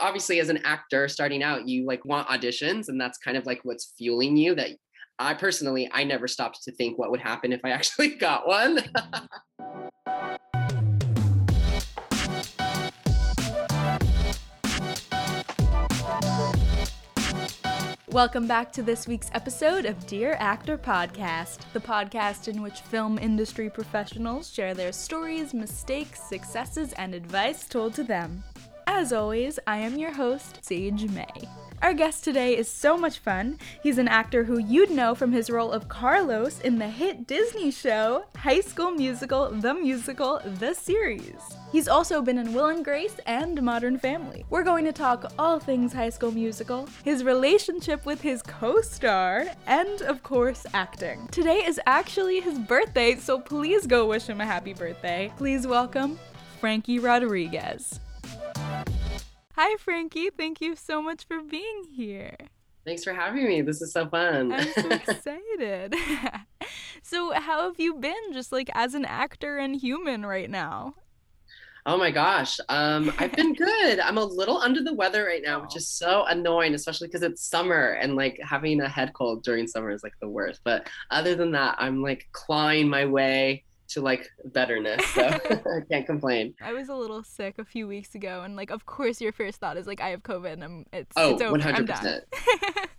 obviously as an actor starting out, you like want auditions, and that's kind of like what's fueling you. That I personally, I never stopped to think what would happen if I actually got one. Welcome back to this week's episode of Dear Actor Podcast, the podcast in which film industry professionals share their stories, mistakes, successes, and advice told to them. As always, I am your host, Sage May. Our guest today is so much fun. He's an actor who you'd know from his role of Carlos in the hit Disney show, High School Musical, The Series. He's also been in Will & Grace and Modern Family. We're going to talk all things High School Musical, his relationship with his co-star, and of course, acting. Today is actually his birthday, so please go wish him a happy birthday. Please welcome Frankie Rodriguez. Hi, Frankie. Thank you so much for being here. Thanks for having me. This is so fun. I'm so excited. So how have you been just like as an actor and human right now? Oh, my gosh. I've been good. I'm a little under the weather right now, which is so annoying, especially because it's summer and like having a head cold during summer is like the worst. But other than that, I'm like clawing my way to like betterness, so I can't complain. I was a little sick a few weeks ago, and like of course your first thought is like I have COVID and it's over. 100%. I'm done.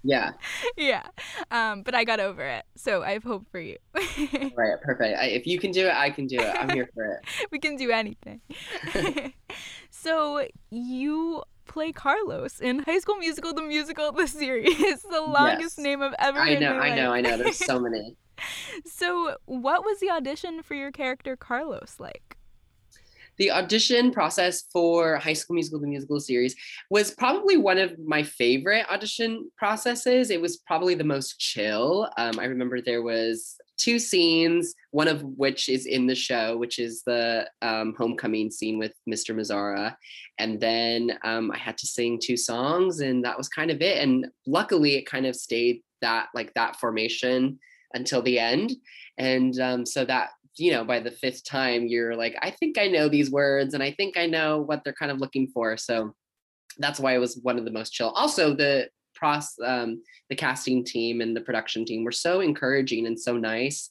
yeah but I got over it, so I have hope for you. Right, perfect. If you can do it, I can do it. I'm here for it. We can do anything. So you play Carlos in High School Musical, The Musical, The Series. The longest name I've ever heard. I know. There's so many. So what was the audition for your character Carlos like? The audition process for High School Musical, The Musical Series was probably one of my favorite audition processes. It was probably the most chill. I remember there was 2 scenes, one of which is in the show, which is the homecoming scene with Mr. Mazzara. And then I had to sing 2 songs, and that was kind of it. And luckily it kind of stayed that formation until the end. And so that, you know, by the 5th time you're like, I think I know these words and I think I know what they're kind of looking for. So that's why it was one of the most chill. Also the casting team and the production team were so encouraging and so nice.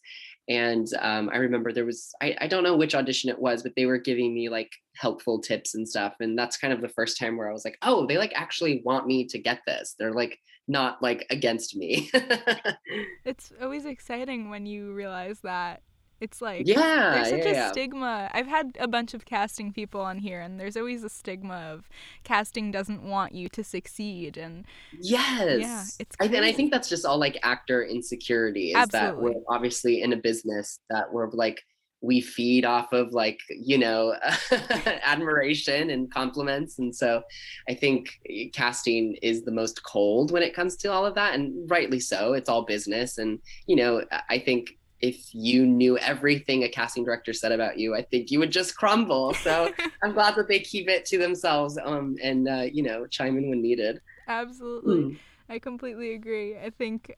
And I remember there was, I don't know which audition it was, but they were giving me like helpful tips and stuff. And that's kind of the first time where I was like, oh, they like actually want me to get this. They're like, not like against me. It's always exciting when you realize that. It's like, there's such a stigma. I've had a bunch of casting people on here, and there's always a stigma of casting doesn't want you to succeed. And it's crazy. And I think that's just all like actor insecurity is that we're obviously in a business that we're like, we feed off of like, you know, admiration and compliments. And so I think casting is the most cold when it comes to all of that. And rightly so, it's all business. And, you know, I think if you knew everything a casting director said about you, I think you would just crumble. So I'm glad that they keep it to themselves and you know, chime in when needed. Absolutely. I completely agree. I think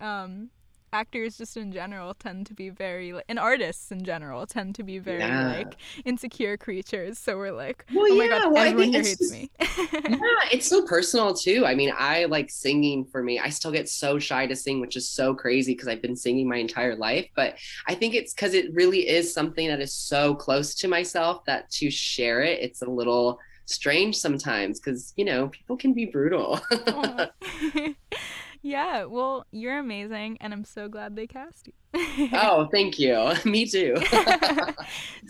actors just in general tend to be very, and artists in general tend to be very like insecure creatures. So we're like, oh my God, everyone hates me. It's so personal too. I mean, I like singing. For me, I still get so shy to sing, which is so crazy because I've been singing my entire life. But I think it's because it really is something that is so close to myself that to share it, it's a little strange sometimes because, you know, people can be brutal. Yeah, well, you're amazing, and I'm so glad they cast you. Oh, thank you. Me too.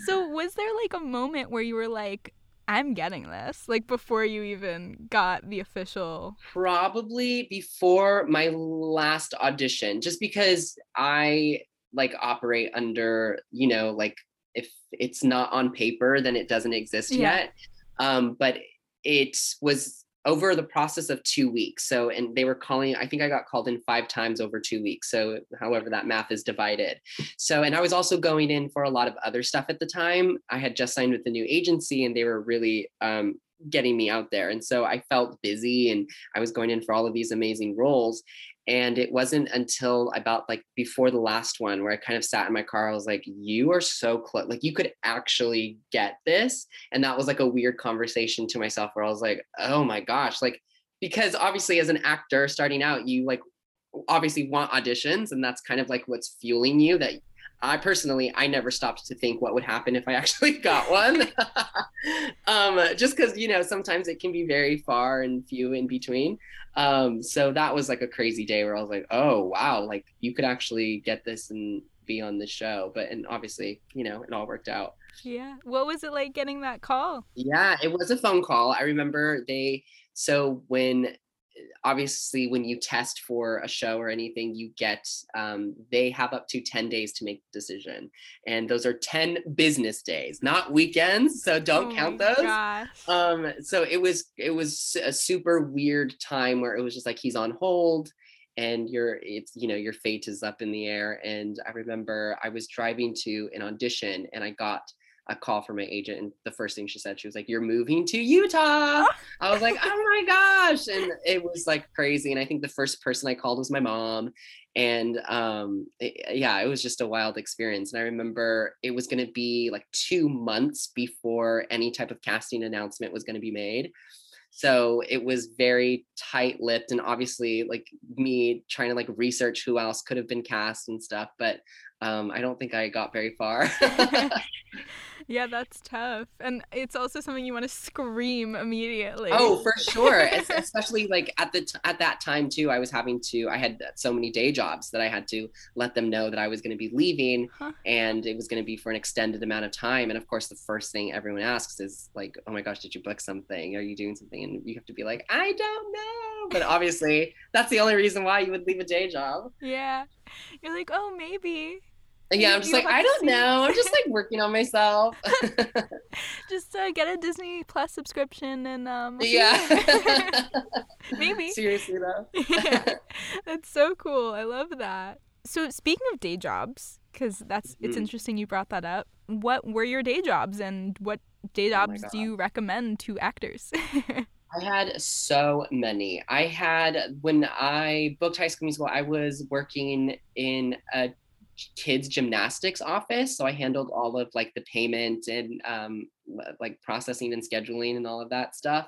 So was there like a moment where you were like, I'm getting this, like before you even got the official? Probably before my last audition, just because I like operate under, you know, like if it's not on paper, then it doesn't exist yet. But it was over the process of 2 weeks. So, and they were calling, I think I got called in 5 times over 2 weeks. So however that math is divided. So, and I was also going in for a lot of other stuff at the time. I had just signed with the new agency, and they were really getting me out there. And so I felt busy and I was going in for all of these amazing roles. And it wasn't until about like before the last one where I kind of sat in my car, I was like, you are so close. Like you could actually get this. And that was like a weird conversation to myself where I was like, oh my gosh. Like, because obviously as an actor starting out, you like obviously want auditions, and that's kind of like what's fueling you. That I personally, I never stopped to think what would happen if I actually got one. Just because, you know, sometimes it can be very far and few in between. So that was like a crazy day where I was like, oh, wow, like you could actually get this and be on the show. But and obviously, you know, it all worked out. Yeah. What was it like getting that call? Yeah, it was a phone call. I remember obviously when you test for a show or anything, you get, they have up to 10 days to make a decision. And those are 10 business days, not weekends. So don't count those. So it was a super weird time where it was just like, he's on hold and your fate is up in the air. And I remember I was driving to an audition and I got a call from my agent, and the first thing she said, she was like, you're moving to Utah. I was like, oh my gosh. And it was like crazy. And I think the first person I called was my mom. And it was just a wild experience. And I remember it was going to be like 2 months before any type of casting announcement was going to be made. So it was very tight-lipped, and obviously like me trying to like research who else could have been cast and stuff. But I don't think I got very far. Yeah, that's tough. And it's also something you want to scream immediately. Oh, for sure. Especially like at that time too, I had so many day jobs that I had to let them know that I was going to be leaving and it was going to be for an extended amount of time. And of course, the first thing everyone asks is like, oh my gosh, did you book something? Are you doing something? And you have to be like, I don't know. But obviously that's the only reason why you would leave a day job. Yeah. You're like, oh, maybe. Yeah, I'm just like, I don't know. I'm just like working on myself. Just get a Disney Plus subscription and yeah. Maybe. Seriously though. Yeah. That's so cool. I love that. So speaking of day jobs, because it's interesting you brought that up. What were your day jobs, and what day jobs do you recommend to actors? I had so many. When I booked High School Musical, I was working in a kids gymnastics office, so I handled all of like the payment and like processing and scheduling and all of that stuff.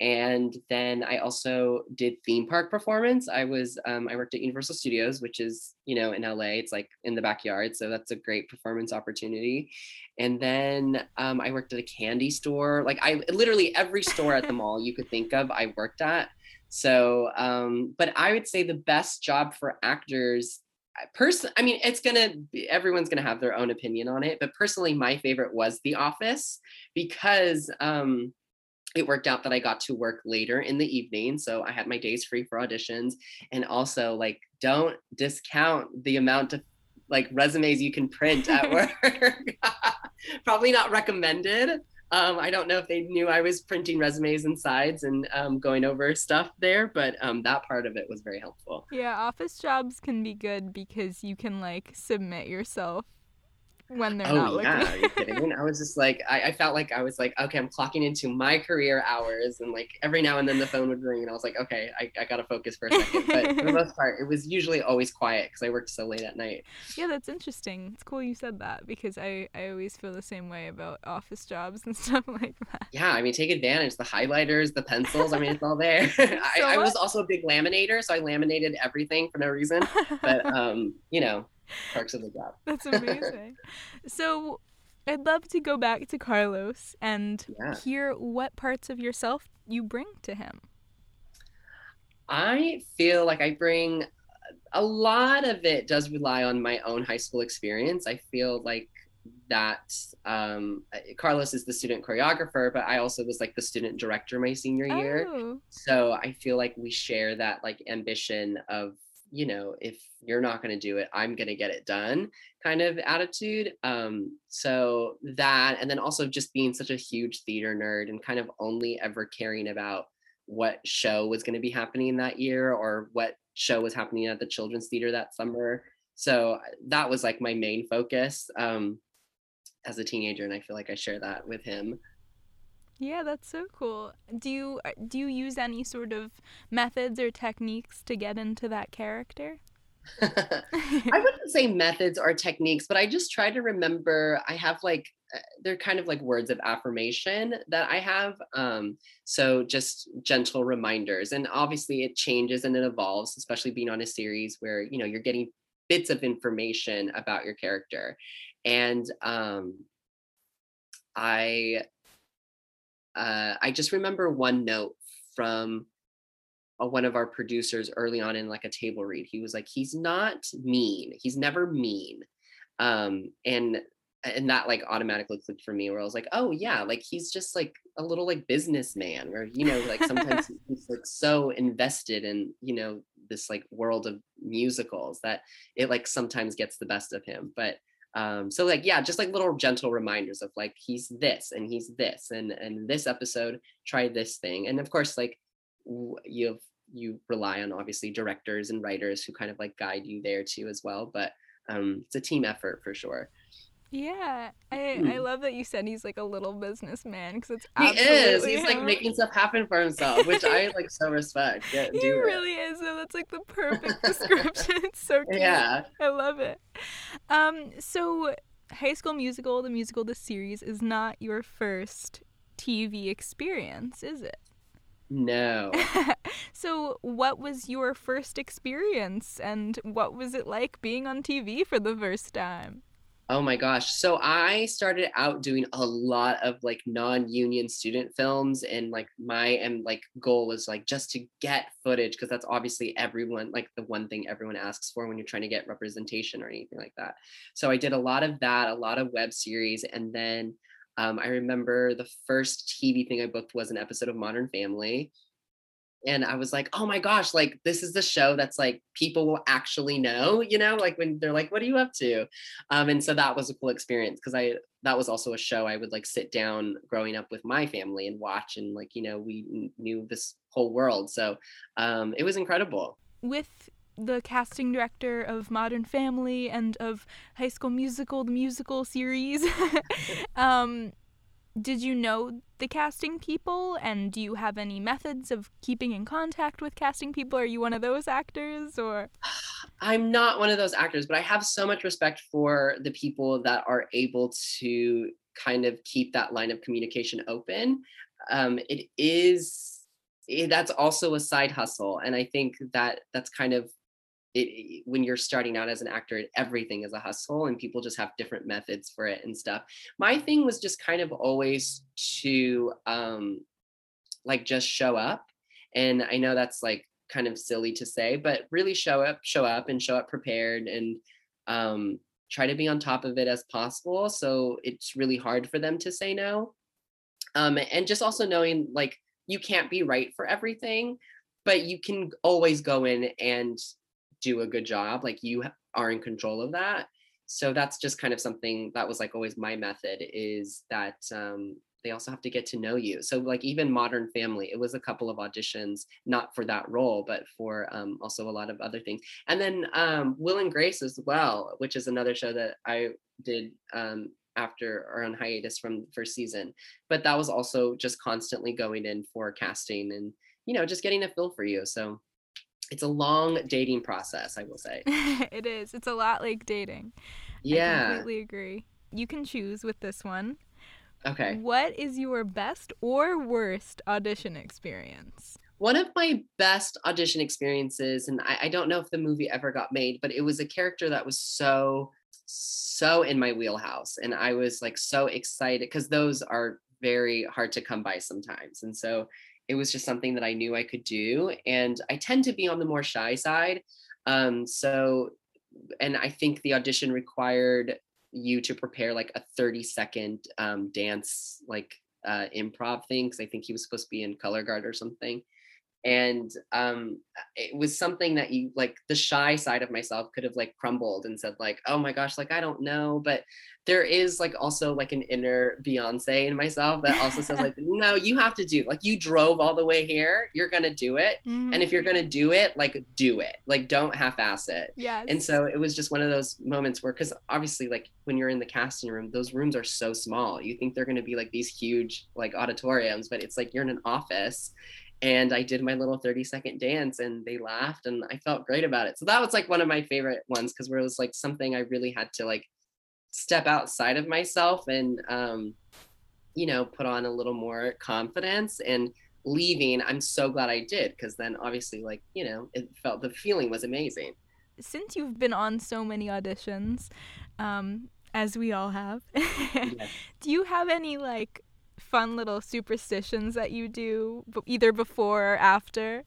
And then I also did theme park performance. I worked at Universal Studios, which is, you know, in LA, it's like in the backyard. So that's a great performance opportunity. And then I worked at a candy store. Like I literally every store at the mall you could think of, I worked at. So, but I would say the best job for actors everyone's gonna have their own opinion on it, but personally my favorite was The Office, because it worked out that I got to work later in the evening, so I had my days free for auditions. And also, like, don't discount the amount of like resumes you can print at work. Probably not recommended. I don't know if they knew I was printing resumes and sides and going over stuff there, but that part of it was very helpful. Yeah, office jobs can be good because you can like submit yourself when they're not looking. Are you kidding? I was just like, I felt like I was like, okay, I'm clocking into my career hours, and like every now and then the phone would ring and I was like, okay, I got to focus for a second. But for the most part, it was usually always quiet because I worked so late at night. Yeah, that's interesting. It's cool you said that, because I always feel the same way about office jobs and stuff like that. Yeah, I mean, take advantage. The highlighters, the pencils, I mean, it's all there. I was also a big laminator, so I laminated everything for no reason. But, you know. Parks of the job. That's amazing. So I'd love to go back to Carlos and hear what parts of yourself you bring to him. I feel like I bring a lot of it does rely on my own high school experience. I feel like that Carlos is the student choreographer, but I also was like the student director my senior year. So I feel like we share that like ambition of, you know, if you're not going to do it, I'm going to get it done kind of attitude. So that, and then also just being such a huge theater nerd and kind of only ever caring about what show was going to be happening that year or what show was happening at the children's theater that summer. So that was like my main focus as a teenager. And I feel like I share that with him. Yeah, that's so cool. Do you use any sort of methods or techniques to get into that character? I wouldn't say methods or techniques, but I just try to remember. I have they're kind of like words of affirmation that I have. So just gentle reminders, and obviously it changes and it evolves, especially being on a series where, you know, you're getting bits of information about your character. And I just remember one note from one of our producers early on in like a table read. He was like, he's not mean. He's never mean. And that like automatically clicked for me, where I was like, oh yeah, like he's just like a little like businessman, where, you know, like sometimes he's like so invested in, you know, this like world of musicals that it like sometimes gets the best of him. But so like, yeah, just like little gentle reminders of like, he's this and he's this, and this episode try this thing. And of course, like you rely on obviously directors and writers who kind of like guide you there too as well. But it's a team effort for sure. Yeah, I love that you said he's like a little businessman, because it's absolutely he's like making stuff happen for himself, which I like so respect. Yeah, he really is, though. That's like the perfect description. It's so cute. Yeah, I love it. So High School Musical, the series is not your first TV experience, is it? No. So what was your first experience, and what was it like being on TV for the first time? Oh my gosh. So I started out doing a lot of like non-union student films, and like my goal was like just to get footage, because that's obviously everyone, like the one thing everyone asks for when you're trying to get representation or anything like that. So I did a lot of that, a lot of web series. And then I remember the first TV thing I booked was an episode of Modern Family. And I was like, oh my gosh, like this is the show that's like people will actually know, you know, like when they're like, what are you up to? And so that was a cool experience, because that was also a show I would like sit down growing up with my family and watch, and like, you know, we knew this whole world. So it was incredible. With the casting director of Modern Family and of High School Musical, the musical series, did you know the casting people, and do you have any methods of keeping in contact with casting people? Are you one of those actors, or? I'm not one of those actors, but I have so much respect for the people that are able to kind of keep that line of communication open. That's also a side hustle. And I think that that's kind of it, when you're starting out as an actor, everything is a hustle, and people just have different methods for it and stuff. My thing was just kind of always to like just show up. And I know that's like kind of silly to say, but really show up prepared, and try to be on top of it as possible. So it's really hard for them to say no. And just also knowing like you can't be right for everything, but you can always go in and do a good job. Like you are in control of that. So that's just kind of something that was like always my method, is that they also have to get to know you. So like even Modern Family, it was a couple of auditions, not for that role, but for also a lot of other things. And then Will and Grace as well, which is another show that I did after or on hiatus from the first season. But that was also just constantly going in for casting and, you know, just getting a feel for you. So it's a long dating process, I will say. It is. It's a lot like dating. Yeah. I completely agree. You can choose with this one. Okay. What is your best or worst audition experience? One of my best audition experiences, and I don't know if the movie ever got made, but it was a character that was so in my wheelhouse. And I was like so excited, because those are very hard to come by sometimes. And so it was just something that I knew I could do. And I tend to be on the more shy side. And I think the audition required you to prepare like a 30-second dance, like improv thing. Cause I think he was supposed to be in color guard or something. And it was something that you, like, the shy side of myself could have like crumbled and said like, oh my gosh, like, I don't know. But there is like also like an inner Beyonce in myself that also says like, no, you have to do, like, you drove all the way here, you're going to do it. Mm-hmm. And if you're going to do it, like, don't half-ass it. Yes. And so it was just one of those moments where, cause obviously like when you're in the casting room, those rooms are so small, you think they're going to be like these huge like auditoriums, but it's like, you're in an office. And I did my little 30-second dance and they laughed and I felt great about it. So that was like one of my favorite ones, because where it was like something I really had to like step outside of myself and, you know, put on a little more confidence. And leaving, I'm so glad I did, because then obviously, like, you know, it felt, the feeling was amazing. Since you've been on so many auditions, as we all have, yes. Do you have any like fun little superstitions that you do either before or after?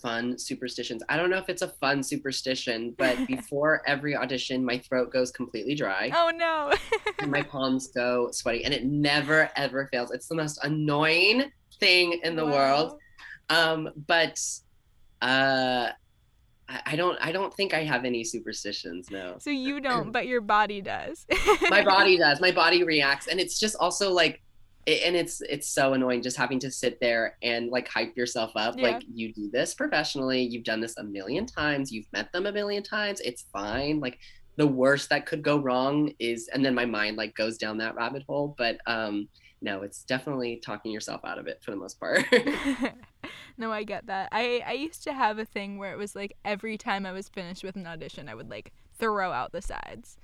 Fun superstitions. I don't know if it's a fun superstition, but before every audition, my throat goes completely dry. Oh no. And my palms go sweaty, and it never ever fails. It's the most annoying thing in the wow. world. I don't think I have any superstitions, no. So you don't, but your body does. My body does. My body reacts. And it's just also like, and it's so annoying just having to sit there and like hype yourself up. Yeah. Like, you do this professionally, you've done this a million times, you've met them a million times, it's fine. Like, the worst that could go wrong is, and then my mind like goes down that rabbit hole. But no, it's definitely talking yourself out of it for the most part. No, I get that. I used to have a thing where it was like every time I was finished with an audition, I would like throw out the sides.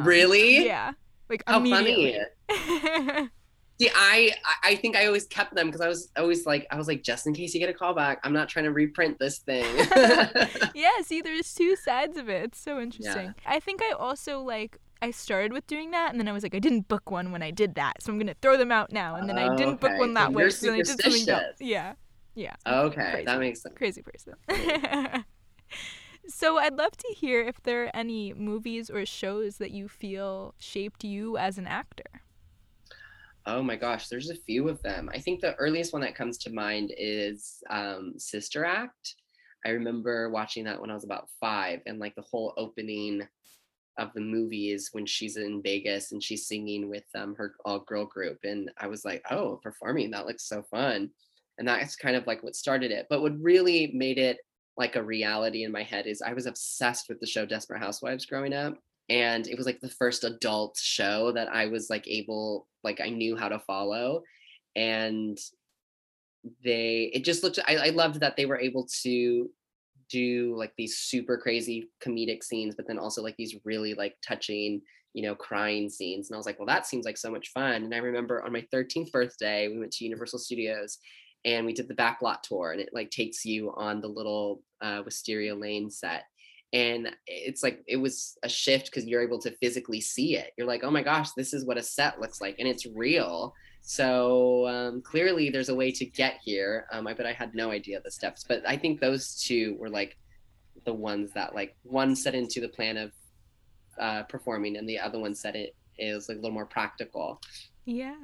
Really? Yeah. Like, how immediately. Funny. See, I think I always kept them because I was like, just in case you get a call back, I'm not trying to reprint this thing. Yeah, see, there's two sides of it. It's so interesting. Yeah. I think I also like, I started with doing that, and then I was like, I didn't book one when I did that, so I'm going to throw them out now. And then I didn't book one that way, so then I did something else. Yeah. Yeah. Okay, crazy. That makes sense. Crazy person. So I'd love to hear if there are any movies or shows that you feel shaped you as an actor. Oh my gosh, there's a few of them. I think the earliest one that comes to mind is Sister Act. I remember watching that when I was about 5, and like the whole opening of the movie is when she's in Vegas and she's singing with her all-girl group. And I was like, oh, performing, that looks so fun. And that's kind of like what started it. But what really made it like a reality in my head is I was obsessed with the show Desperate Housewives growing up. And it was like the first adult show that I was like able, like I knew how to follow. And it just looked, I loved that they were able to do like these super crazy comedic scenes, but then also like these really like touching, you know, crying scenes. And I was like, well, that seems like so much fun. And I remember on my 13th birthday, we went to Universal Studios and we did the backlot tour, and it like takes you on the little Wisteria Lane set. And it's like, it was a shift because you're able to physically see it. You're like, oh my gosh, this is what a set looks like. And it's real. So clearly there's a way to get here. But I had no idea the steps. But I think those two were like the ones that like one set into the plan of performing, and the other one set it is like a little more practical. Yeah.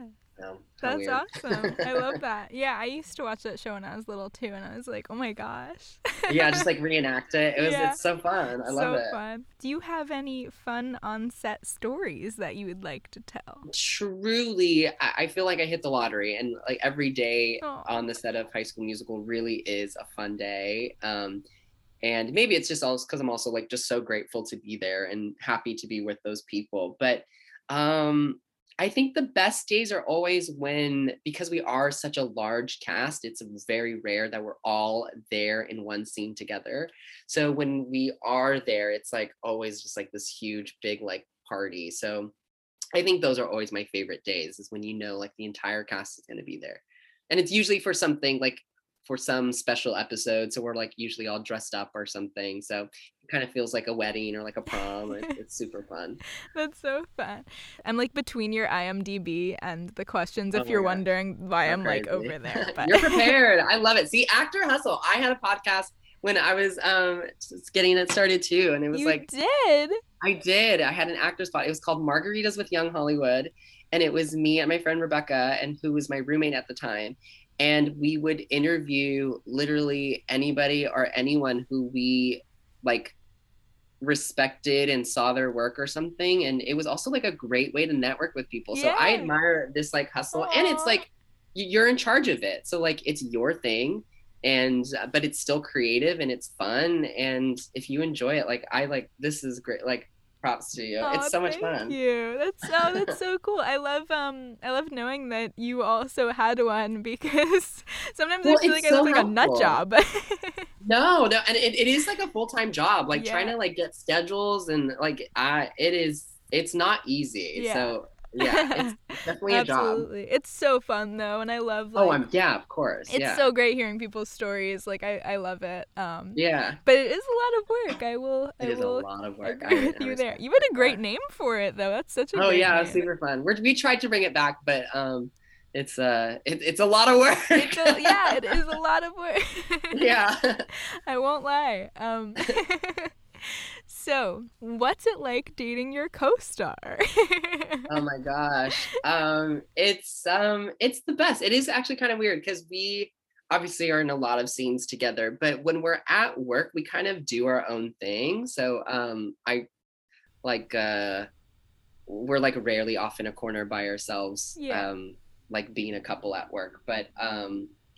That's awesome. I love that. Yeah, I used to watch that show when I was little too, and I was like, oh my gosh. Yeah, just like reenact it. It's so fun. I love it. So fun. Do you have any fun on-set stories that you would like to tell? Truly, I feel like I hit the lottery, and like every day on the set of High School Musical really is a fun day. And maybe it's just also because I'm also like just so grateful to be there and happy to be with those people. But I think the best days are always when, because we are such a large cast, it's very rare that we're all there in one scene together. So when we are there, it's like always just like this huge, big like party. So I think those are always my favorite days, is when you know like the entire cast is going to be there. And it's usually for something like for some special episode. So we're like usually all dressed up or something. So it kind of feels like a wedding or like a prom. It's super fun. That's so fun. I'm like between your IMDb and the questions, if you're wondering why I'm like over there. But. You're prepared. I love it. See, actor hustle. I had a podcast when I was getting it started too. And it was I did. I had an actor's spot. It was called Margaritas with Young Hollywood. And it was me and my friend Rebecca, and who was my roommate at the time. And we would interview literally anybody or anyone who we like respected and saw their work or something. And it was also like a great way to network with people. Yeah. So I admire this like hustle. Aww. And it's like, you're in charge of it. So like, it's your thing, and, but it's still creative and it's fun. And if you enjoy it, like I like, this is great. Like, props to you. Oh, it's so much fun. Thank you. That's so cool. I love knowing that you also had one, because sometimes I feel like I look like a nut job. No, and it is like a full-time job. Like trying to like get schedules and like it's not easy. Yeah. So yeah, it's definitely a job. Absolutely. It's so fun though, and I love like of course. It's so great hearing people's stories. Like I love it. Yeah. But it is a lot of work. It is a lot of work. Agree with you there. You had a great name for it though. That's such a great name. It was super fun. We tried to bring it back, but it's a lot of work. It is a lot of work. Yeah. I won't lie. So, what's it like dating your co-star? Oh my gosh. It's the best. It is actually kind of weird because we obviously are in a lot of scenes together, but when we're at work, we kind of do our own thing. So, we're like rarely off in a corner by ourselves, like being a couple at work, but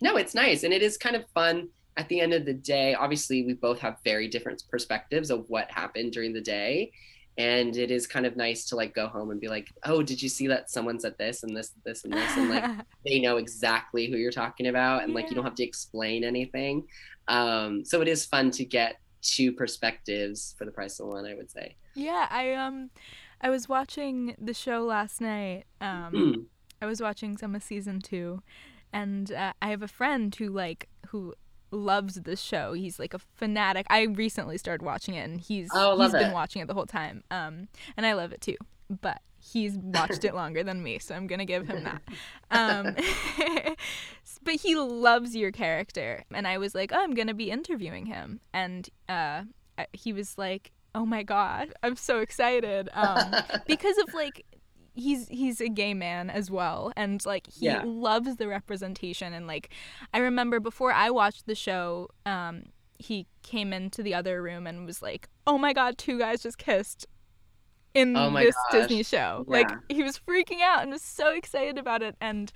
no, it's nice. And it is kind of fun. At the end of the day, obviously, we both have very different perspectives of what happened during the day. And it is kind of nice to like go home and be like, oh, did you see that someone said this and this, this and this? And like, they know exactly who you're talking about. And like, you don't have to explain anything. So it is fun to get two perspectives for the price of one, I would say. Yeah, I was watching the show last night. I was watching some of season 2. And I have a friend who loves this show. He's like a fanatic. I recently started watching it, and he's been watching it the whole time. And I love it too, but he's watched it longer than me, so I'm gonna give him that. But he loves your character, and I was like, oh, I'm gonna be interviewing him, and he was like, oh my god, I'm so excited, because of like he's a gay man as well, and like he loves the representation. And like I remember before I watched the show, he came into the other room and was like, oh my god, 2 guys just kissed in this gosh. Disney show. Like he was freaking out and was so excited about it. And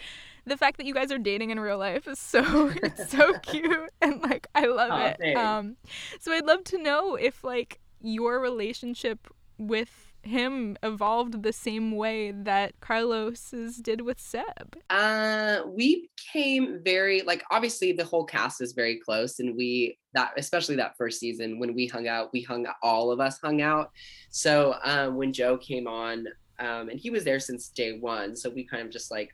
the fact that you guys are dating in real life is so it's so cute, and like I love it. Thanks. So I'd love to know if like your relationship with him evolved the same way that Carlos's did with Seb. We became very like, obviously the whole cast is very close, and especially that first season when all of us hung out. So when Joe came on, and he was there since day one, so we kind of just like,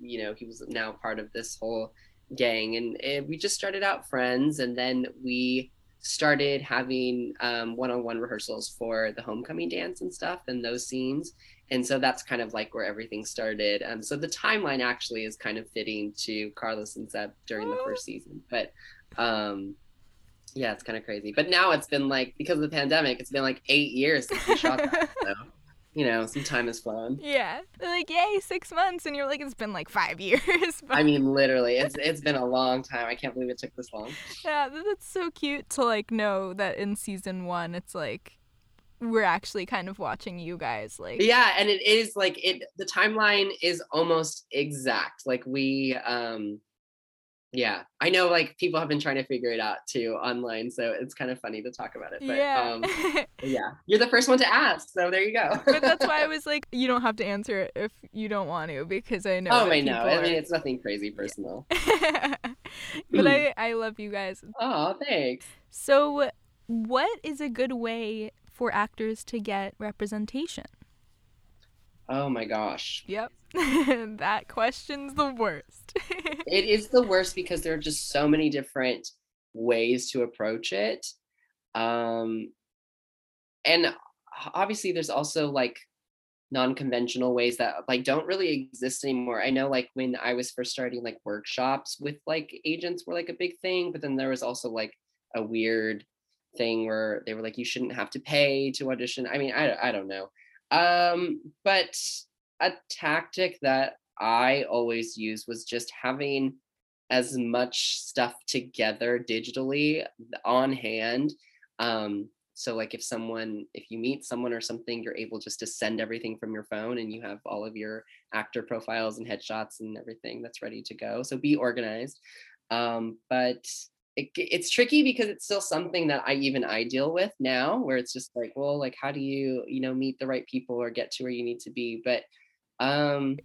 you know, he was now part of this whole gang, and we just started out friends, and then we started having one-on-one rehearsals for the homecoming dance and stuff and those scenes. And so that's kind of like where everything started. So the timeline actually is kind of fitting to Carlos and Seb during the first season. But it's kind of crazy. But now it's been like, because of the pandemic, it's been like 8 years since we shot that. So, you know, some time has flown. Yeah. They're like, yay, 6 months. And you're like, it's been like 5 years. I mean, literally, it's been a long time. I can't believe it took this long. Yeah, that's so cute to like know that in season 1, it's like, we're actually kind of watching you guys. Like, yeah, and it is like, the timeline is almost exact. Like we, I know like people have been trying to figure it out too online, so it's kind of funny to talk about it, but you're the first one to ask, so there you go. But that's why I was like, you don't have to answer it if you don't want to, because I know I mean, it's nothing crazy personal. But I love you guys. Oh, thanks. So what is a good way for actors to get representation? Oh my gosh. Yep. That question's the worst. It is the worst, because there are just so many different ways to approach it. And obviously there's also like non-conventional ways that like don't really exist anymore. I know like when I was first starting, like workshops with like agents were like a big thing, but then there was also like a weird thing where they were like, you shouldn't have to pay to audition. I mean, I don't know. But a tactic that I always used was just having as much stuff together digitally on hand. So like if you meet someone or something, you're able just to send everything from your phone and you have all of your actor profiles and headshots and everything that's ready to go. So be organized. But it's tricky because it's still something that I deal with now, where it's just like, well, like, how do you meet the right people or get to where you need to be? But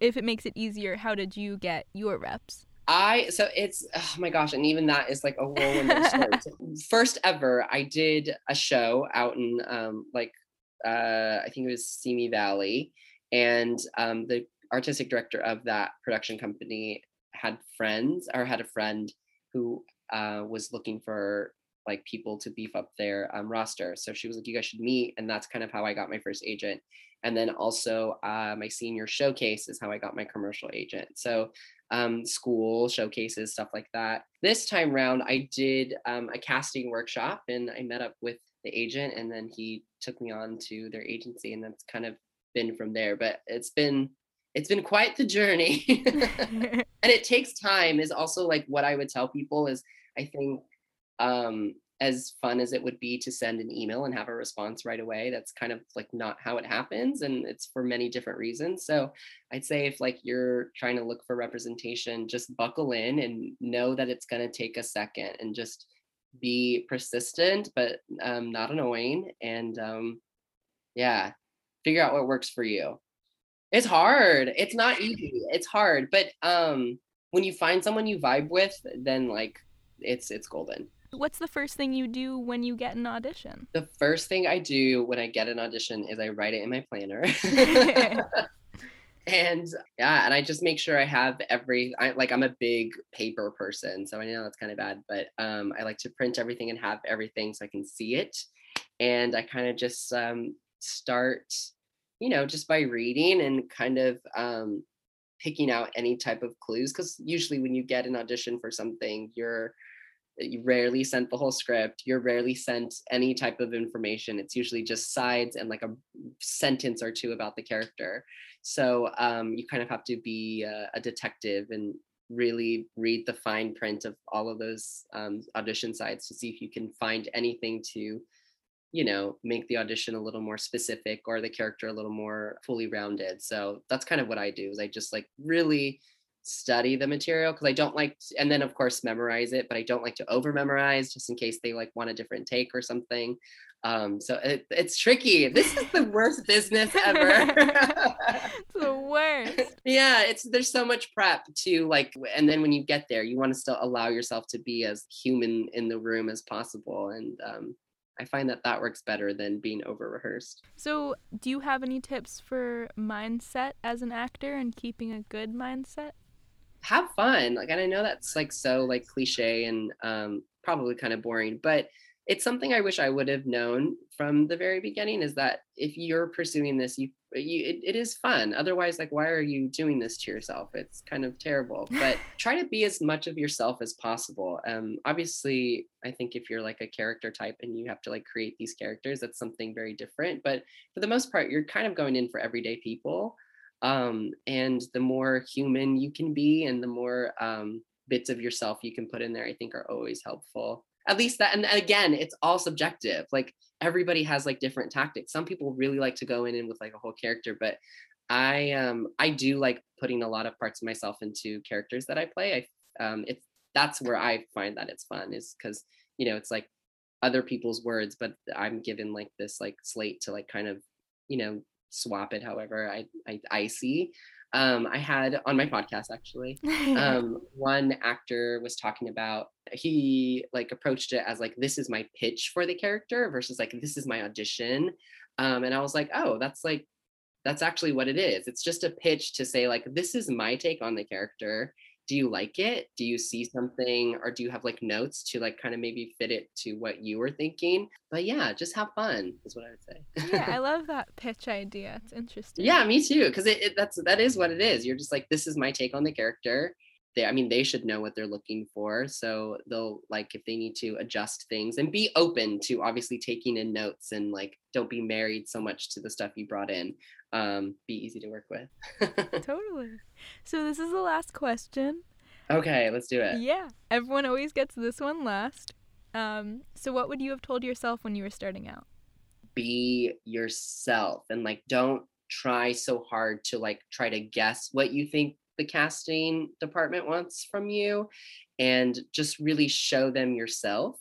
if it makes it easier, how did you get your reps? So it's, oh my gosh, and even that is like a whirlwind story. First ever, I did a show out in I think it was Simi Valley, and the artistic director of that production company had a friend who was looking for like people to beef up their roster. So she was like, you guys should meet. And that's kind of how I got my first agent. And then also my senior showcase is how I got my commercial agent. So school showcases, stuff like that. This time round, I did a casting workshop and I met up with the agent and then he took me on to their agency, and that's kind of been from there. But it's been quite the journey. And it takes time is also like what I would tell people is, I think as fun as it would be to send an email and have a response right away, that's kind of like not how it happens, and it's for many different reasons. So I'd say if like you're trying to look for representation, just buckle in and know that it's going to take a second, and just be persistent but not annoying, and figure out what works for you. It's hard. It's not easy. It's hard, but when you find someone you vibe with, then like it's golden. What's the first thing you do when you get an audition? The first thing I do when I get an audition is I write it in my planner. And I just make sure I have I'm a big paper person, so I know that's kind of bad, but I like to print everything and have everything so I can see it. And I kind of just start, just by reading and kind of picking out any type of clues. Because usually when you get an audition for something, you rarely sent the whole script. You're rarely sent any type of information. It's usually just sides and like a sentence or two about the character. So you kind of have to be a detective and really read the fine print of all of those audition sides to see if you can find anything to, make the audition a little more specific or the character a little more fully rounded. So that's kind of what I do, is I just like really study the material, because I don't like to, and then of course memorize it, but I don't like to over memorize, just in case they like want a different take or something. So it's tricky. This is the worst business ever. It's the worst. Yeah, there's so much prep to like, and then when you get there, you want to still allow yourself to be as human in the room as possible, and I find that works better than being over rehearsed. So do you have any tips for mindset as an actor and keeping a good mindset? Have fun. Like, and I know that's like so like cliche and probably kind of boring, but it's something I wish I would have known from the very beginning, is that if you're pursuing this, it is fun. Otherwise, like, why are you doing this to yourself? It's kind of terrible, but try to be as much of yourself as possible. Obviously, I think if you're like a character type and you have to like create these characters, that's something very different. But for the most part, you're kind of going in for everyday people. And the more human you can be and the more bits of yourself you can put in there, I think are always helpful. At least that, and again, it's all subjective. Like everybody has like different tactics. Some people really like to go in with like a whole character, but I do like putting a lot of parts of myself into characters that I play. That's where I find that it's fun, is because, it's like other people's words, but I'm given like this like slate to like kind of, swap it however I see. I had on my podcast actually, one actor was talking about, he like approached it as like, this is my pitch for the character versus like, this is my audition. And I was like, oh, that's actually what it is. It's just a pitch to say like, this is my take on the character. Do you like it? Do you see something, or do you have like notes to like kind of maybe fit it to what you were thinking? But yeah, just have fun is what I would say. Yeah, I love that pitch idea. It's interesting. Yeah, me too. Because that is what it is. You're just like, this is my take on the character. They should know what they're looking for. So they'll like, if they need to adjust things, and be open to obviously taking in notes, and like, don't be married so much to the stuff you brought in. Be easy to work with. Totally. So this is the last question. Okay, let's do it. Yeah. Everyone always gets this one last. So what would you have told yourself when you were starting out? Be yourself and don't try so hard to try to guess what you think the casting department wants from you, and just really show them yourself.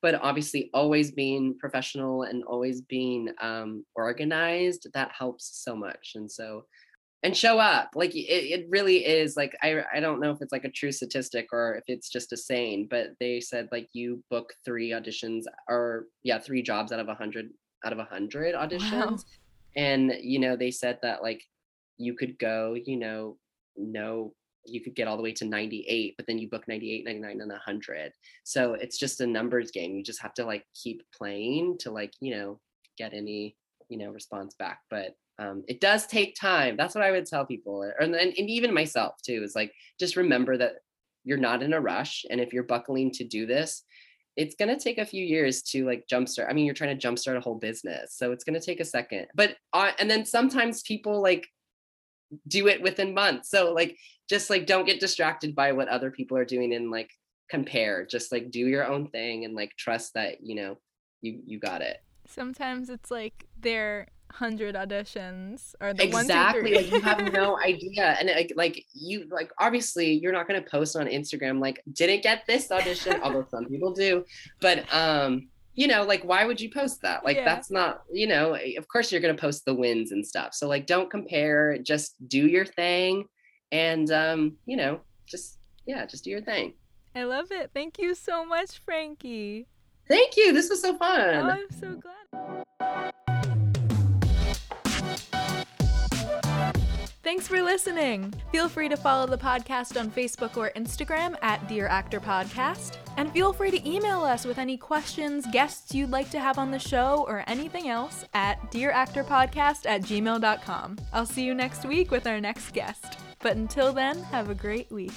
But obviously always being professional and always being organized, that helps so much. And show up. It really is I don't know if it's a true statistic or if it's just a saying, but they said you book 3 jobs out of 100 auditions. Wow. And they said that you could go you could get all the way to 98, but then you book 98, 99, and 100. So it's just a numbers game. You just have to keep playing to get any response back. But it does take time. That's what I would tell people, and even myself too. Is just remember that you're not in a rush, and if you're buckling to do this, it's gonna take a few years to jumpstart. I mean, you're trying to jumpstart a whole business, so it's gonna take a second. But and then sometimes people do it within months. So just don't get distracted by what other people are doing and compare. Just do your own thing and trust that you got it. Sometimes it's they're 100 auditions or the exactly 1, 2, 3. You have no idea, and you obviously you're not going to post on Instagram didn't get this audition, although some people do, but why would you post that? Yeah. That's not of course you're going to post the wins and stuff, so don't compare, just do your thing, and just do your thing. I love it. Thank you so much, Frankie. Thank you, this was so fun. Oh, I'm so glad. Thanks for listening. Feel free to follow the podcast on Facebook or Instagram at Dear Actor Podcast. And feel free to email us with any questions, guests you'd like to have on the show, or anything else at dearactorpodcast@gmail.com. I'll see you next week with our next guest. But until then, have a great week.